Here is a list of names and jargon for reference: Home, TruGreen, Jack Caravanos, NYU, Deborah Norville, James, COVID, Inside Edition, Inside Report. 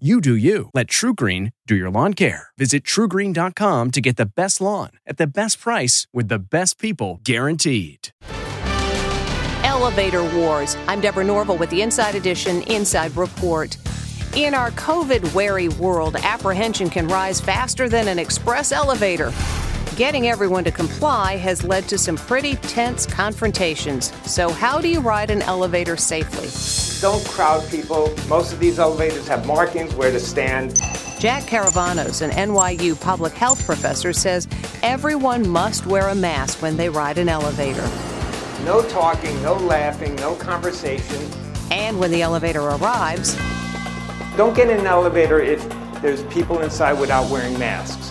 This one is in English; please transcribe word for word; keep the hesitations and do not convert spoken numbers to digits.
You do you. Let TruGreen do your lawn care. Visit True Green dot com to get the best lawn at the best price with the best people guaranteed. Elevator Wars. I'm Deborah Norville with the Inside Edition Inside Report. In our COVID-wary world, apprehension can rise faster than an express elevator. Getting everyone to comply has led to some pretty tense confrontations. So how do you ride an elevator safely? Don't crowd people. Most of these elevators have markings where to stand. Jack Caravanos, an N Y U public health professor, says everyone must wear a mask when they ride an elevator. No talking, no laughing, no conversation. And when the elevator arrives... Don't get in an elevator if there's people inside without wearing masks.